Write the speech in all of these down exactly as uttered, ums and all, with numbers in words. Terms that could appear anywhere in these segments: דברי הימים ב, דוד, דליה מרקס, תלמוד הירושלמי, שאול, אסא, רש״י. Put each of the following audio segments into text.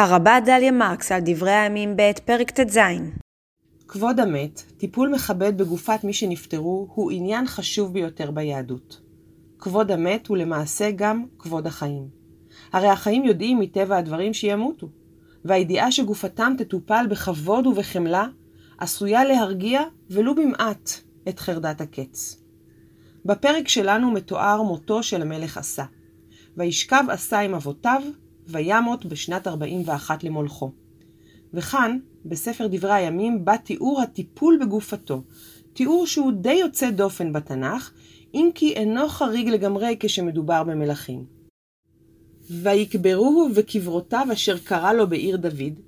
הרבה דליה מרקס על דברי הימים ב פרק תז. כבוד המת, טיפול מכבד בגופת מי שנפטרו, הוא עניין חשוב ביותר ביהדות. כבוד המת הוא למעשה גם כבוד החיים. הרי החיים יודעים מטבע הדברים שימותו, והידיעה שגופתם תטופל בכבוד ובחמלה עשויה להרגיע ולו במעט את חרדת הקץ. בפרק שלנו מתואר מותו של המלך אסא. וישכב אסא עם אבותיו וימות בשנת ארבעים ואחת למולכו. וכאן, בספר דברי הימים, בא תיאור הטיפול בגופתו. תיאור שהוא די יוצא דופן בתנ"ך, אם כי אינו חריג לגמרי כשמדובר במלכים. ויקברוהו וקברותיו אשר קרא לו בעיר דוד,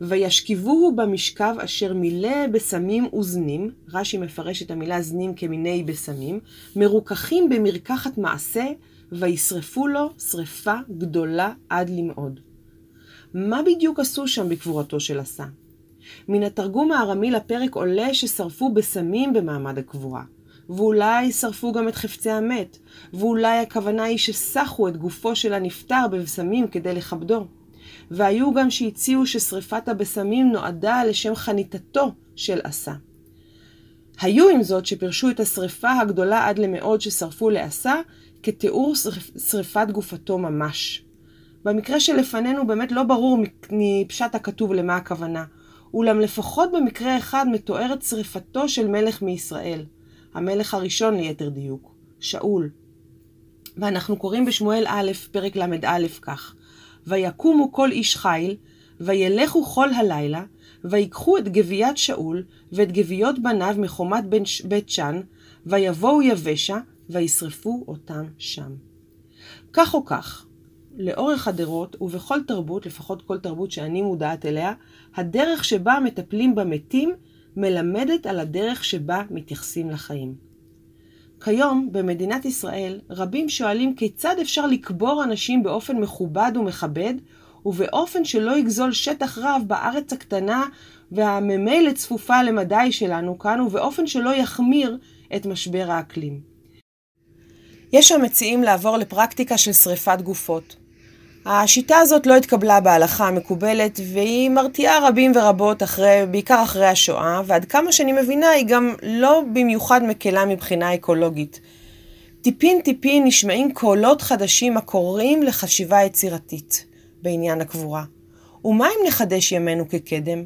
וישכיבוהו במשכב אשר מילא בסמים וזנים, רש"י מפרש את המילה זנים כמיני בסמים, מרוככים במרקחת מעשה, וישרפו לו שרפה גדולה עד למאוד. מה בדיוק עשו שם בקבורתו של אסא? מן התרגום הארמי לפרק עולה ששרפו בסמים במעמד הקבורה, ואולי שרפו גם את חפצי המת, ואולי הכוונה היא שסחו את גופו של הנפטר בבסמים כדי לכבדו. והיו גם שהציעו ששריפת הבסמים נועדה לשם חניתתו של אסא. היו עם זאת שפרשו את השריפה הגדולה עד למאוד ששרפו לאסא כתיאור שריפת גופתו ממש. במקרה שלפנינו באמת לא ברור מפשט הכתוב למה הכוונה, אולם לפחות במקרה אחד מתוארת שריפתו של מלך מישראל, המלך הראשון ליתר דיוק, שאול. ואנחנו קוראים בשמואל א' פרק למד א' כך, ויקומו כל איש חיל, וילכו כל הלילה, ויקחו את גביית שאול ואת גביות בניו מחומת בית שן, ויבואו יבשה, וישרפו אותם שם. כך או כך, לאורך הדורות ובכל תרבות, לפחות כל תרבות שאני מודעת אליה, הדרך שבה מטפלים במתים מלמדת על הדרך שבה מתייחסים לחיים. כיום במדינת ישראל רבים שואלים כיצד אפשר לקבור אנשים באופן מכובד ומכבד, ובאופן שלא יגזול שטח רב בארץ הקטנה והממילא צפופה למדי שלנו כאן, ובאופן שלא יחמיר את משבר האקלים. יש המציעים לעבור לפרקטיקה של שריפת גופות. השיטה הזאת לא התקבלה בהלכה המקובלת, והיא מרתיעה רבים ורבות, אחרי, בעיקר אחרי השואה, ועד כמה שאני מבינה היא גם לא במיוחד מקלה מבחינה אקולוגית. טיפין טיפין נשמעים קולות חדשים הקוראים לחשיבה יצירתית בעניין הקבורה. ומה אם נחדש ימינו כקדם?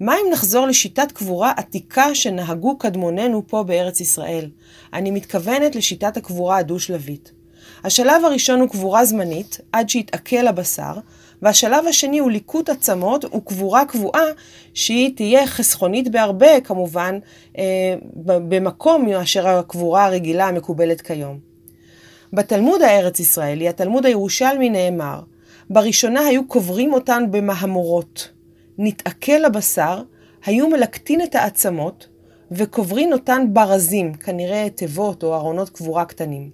מה אם נחזור לשיטת קבורה עתיקה שנהגו קדמוננו פה בארץ ישראל? אני מתכוונת לשיטת הקבורה הדו-שלבית. השלב הראשון הוא קבורה זמנית, עד שיתעכל הבשר, והשלב השני הוא ליקוט עצמות וקבורה קבועה, שהיא תהיה חסכונית בהרבה כמובן, אה, במקום מאשר הקבורה הרגילה המקובלת כיום. בתלמוד הארץ ישראלי, התלמוד הירושלמי נאמר, בראשונה היו קוברים אותן במהמורות. נתעכל הבשר, היו מלקטין את העצמות וקוברין אותן ברזים, כנראה תיבות או ארונות קבורה קטנים.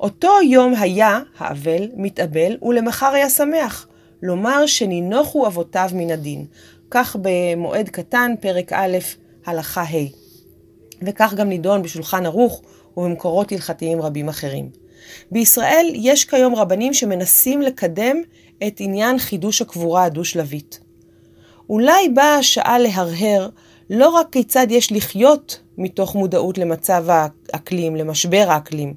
אותו יום היה האבל מתאבל ולמחר היה שמח, לומר שנינוחו אבותיו מן הדין. כך במועד קטן פרק א' הלכה ה', וכך גם נידון בשולחן ערוך ובמקורות הלכתיים רבים אחרים. בישראל יש כיום רבנים שמנסים לקדם את עניין חידוש הקבורה הדו-שלבית. אולי באה השעה להרהר לא רק כיצד יש לחיות מתוך מודעות למצב האקלים, למשבר האקלים,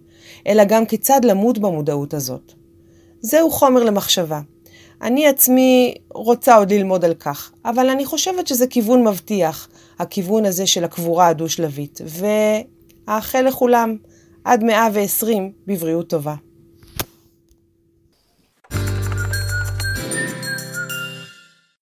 אלא גם כיצד למות במודעות הזאת. זהו חומר למחשבה. אני עצמי רוצה עוד ללמוד על כך, אבל אני חושבת שזה כיוון מבטיח, הכיוון הזה של הקבורה הדו-שלבית, והאחל לכולם עד מאה ועשרים בבריאות טובה.